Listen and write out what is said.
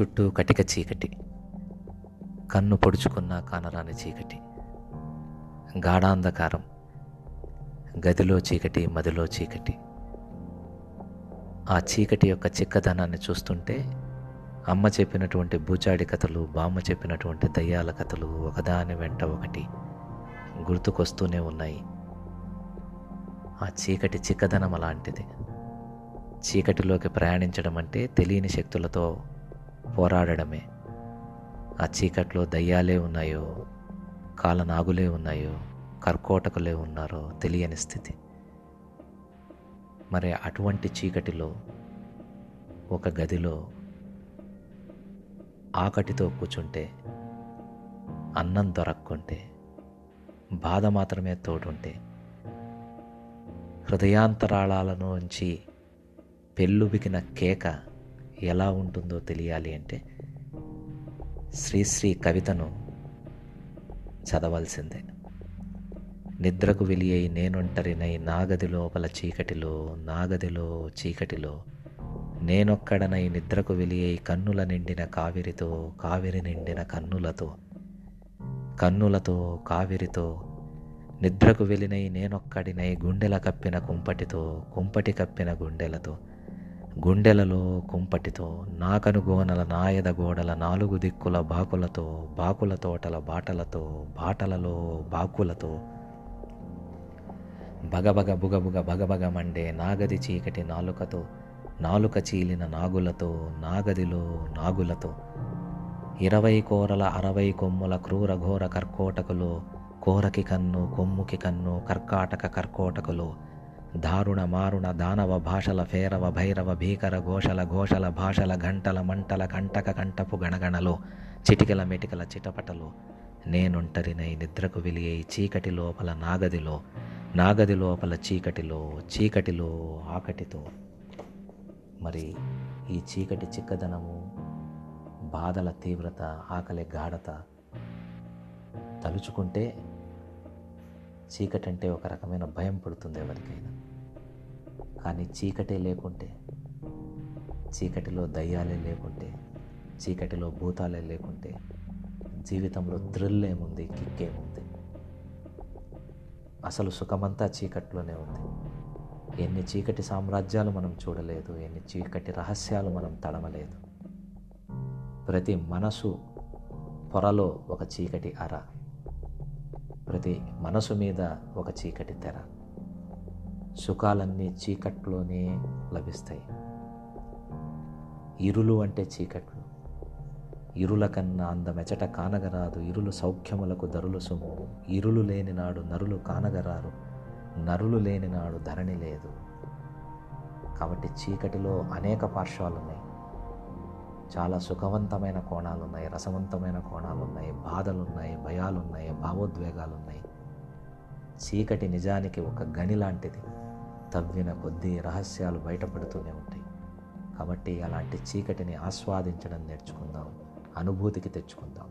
చుట్టూ కటిక చీకటి, కన్ను పొడుచుకున్నా కానరాని చీకటి, గాఢాంధకారం, గదిలో చీకటి, మదిలో చీకటి. ఆ చీకటి యొక్క చిక్కదనాన్ని చూస్తుంటే అమ్మ చెప్పినటువంటి బూచాడి కథలు, బామ్మ చెప్పినటువంటి దయ్యాల కథలు ఒకదాని వెంట ఒకటి గుర్తుకొస్తూనే ఉన్నాయి. ఆ చీకటి చిక్కదనం అలాంటిది. చీకటిలోకి ప్రయాణించడం అంటే తెలియని శక్తులతో పోరాడడమే. ఆ చీకట్లో దయ్యాలే ఉన్నాయో, కాలనాగులే ఉన్నాయో, కర్కోటకులే ఉన్నారో తెలియని స్థితి. మరి అటువంటి చీకటిలో ఒక గదిలో ఆకటితో కూర్చుంటే, అన్నం దొరక్కుంటే, బాధ మాత్రమే తోడుంటే, హృదయాంతరాళాల నుంచి పెళ్ళుబికిన కేక ఎలా ఉంటుందో తెలియాలి అంటే శ్రీశ్రీ కవితను చదవాల్సిందే. నిద్రకు వెలియై నేనొంటరినై నాగదిలోపల చీకటిలో, నాగదిలో చీకటిలో నేనొక్కడనై నిద్రకు వెలియై కన్నుల నిండిన కావిరితో, కావిరి నిండిన కన్నులతో, కన్నులతో కావిరితో నిద్రకు వెలినై నేనొక్కడినై గుండెల కప్పిన కుంపటితో, కుంపటి కప్పిన గుండెలతో, గుండెలలో కుంపటితో నాకనుగోనల నాయద గోడల నాలుగు దిక్కుల బాకులతో, బాకుల తోటల బాటలతో, బాటలలో బాకులతో భగభగ బుగబుగ భగభగ మండే నాగది చీకటి నాలుకతో, నాలుక చీలిన నాగులతో, నాగదిలో నాగులతో 20 కోరల 60 కొమ్ముల క్రూర ఘోర కర్కోటకులో, కోరకి కన్ను కొమ్ముకి కన్ను కర్కాటక కర్కోటకులో దారుణ మారుణ దానవ భాషల ఫేరవ భైరవ భీకర ఘోషల ఘోషల భాషల ఘంటల మంటల కంటక కంటపు గణగణలో చిటికల మెటికల చిటపటలో నేనొంటరినై నిద్రకు వెలియే చీకటి లోపల నాగదిలో, నాగది లోపల చీకటిలో, చీకటిలో ఆకటితో. మరి ఈ చీకటి చిక్కదనము, బాధల తీవ్రత, ఆకలి గాఢత తలుచుకుంటే చీకటి అంటే ఒక రకమైన భయం పుడుతుంది ఎవరికైనా. కానీ చీకటే లేకుంటే, చీకటిలో దయ్యాలే లేకుంటే, చీకటిలో భూతాలే లేకుంటే జీవితంలో థ్రిల్ ఏముంది, కిక్కేముంది? అసలు సుఖమంతా చీకట్లోనే ఉంది. ఎన్ని చీకటి సామ్రాజ్యాలు మనం చూడలేదు, ఎన్ని చీకటి రహస్యాలు మనం తడమలేదు. ప్రతి మనసు పొరలో ఒక చీకటి అర, ప్రతి మనసు మీద ఒక చీకటి తెర. సుఖాలన్నీ చీకట్లోనే లభిస్తాయి. ఇరులు అంటే చీకట్లు. ఇరుల కన్నా అందమెచట కానగరాదు, ఇరులు సౌఖ్యములకు ధరులు సొమ్ము. ఇరులు లేని నాడు నరులు కానగరారు, నరులు లేని నాడు ధరణి లేదు. కాబట్టి చీకటిలో అనేక పార్శ్వాలున్నాయి, చాలా సుఖవంతమైన కోణాలున్నాయి, రసవంతమైన కోణాలున్నాయి, బాధలున్నాయి, భయాలున్నాయి, భావోద్వేగాలున్నాయి. చీకటి నిజానికి ఒక గని లాంటిది, తవ్విన కొద్దీ రహస్యాలు బయటపడుతూనే ఉంటాయి. కాబట్టి అలాంటి చీకటిని ఆస్వాదించడం నేర్చుకుందాం, అనుభూతికి తెచ్చుకుందాం.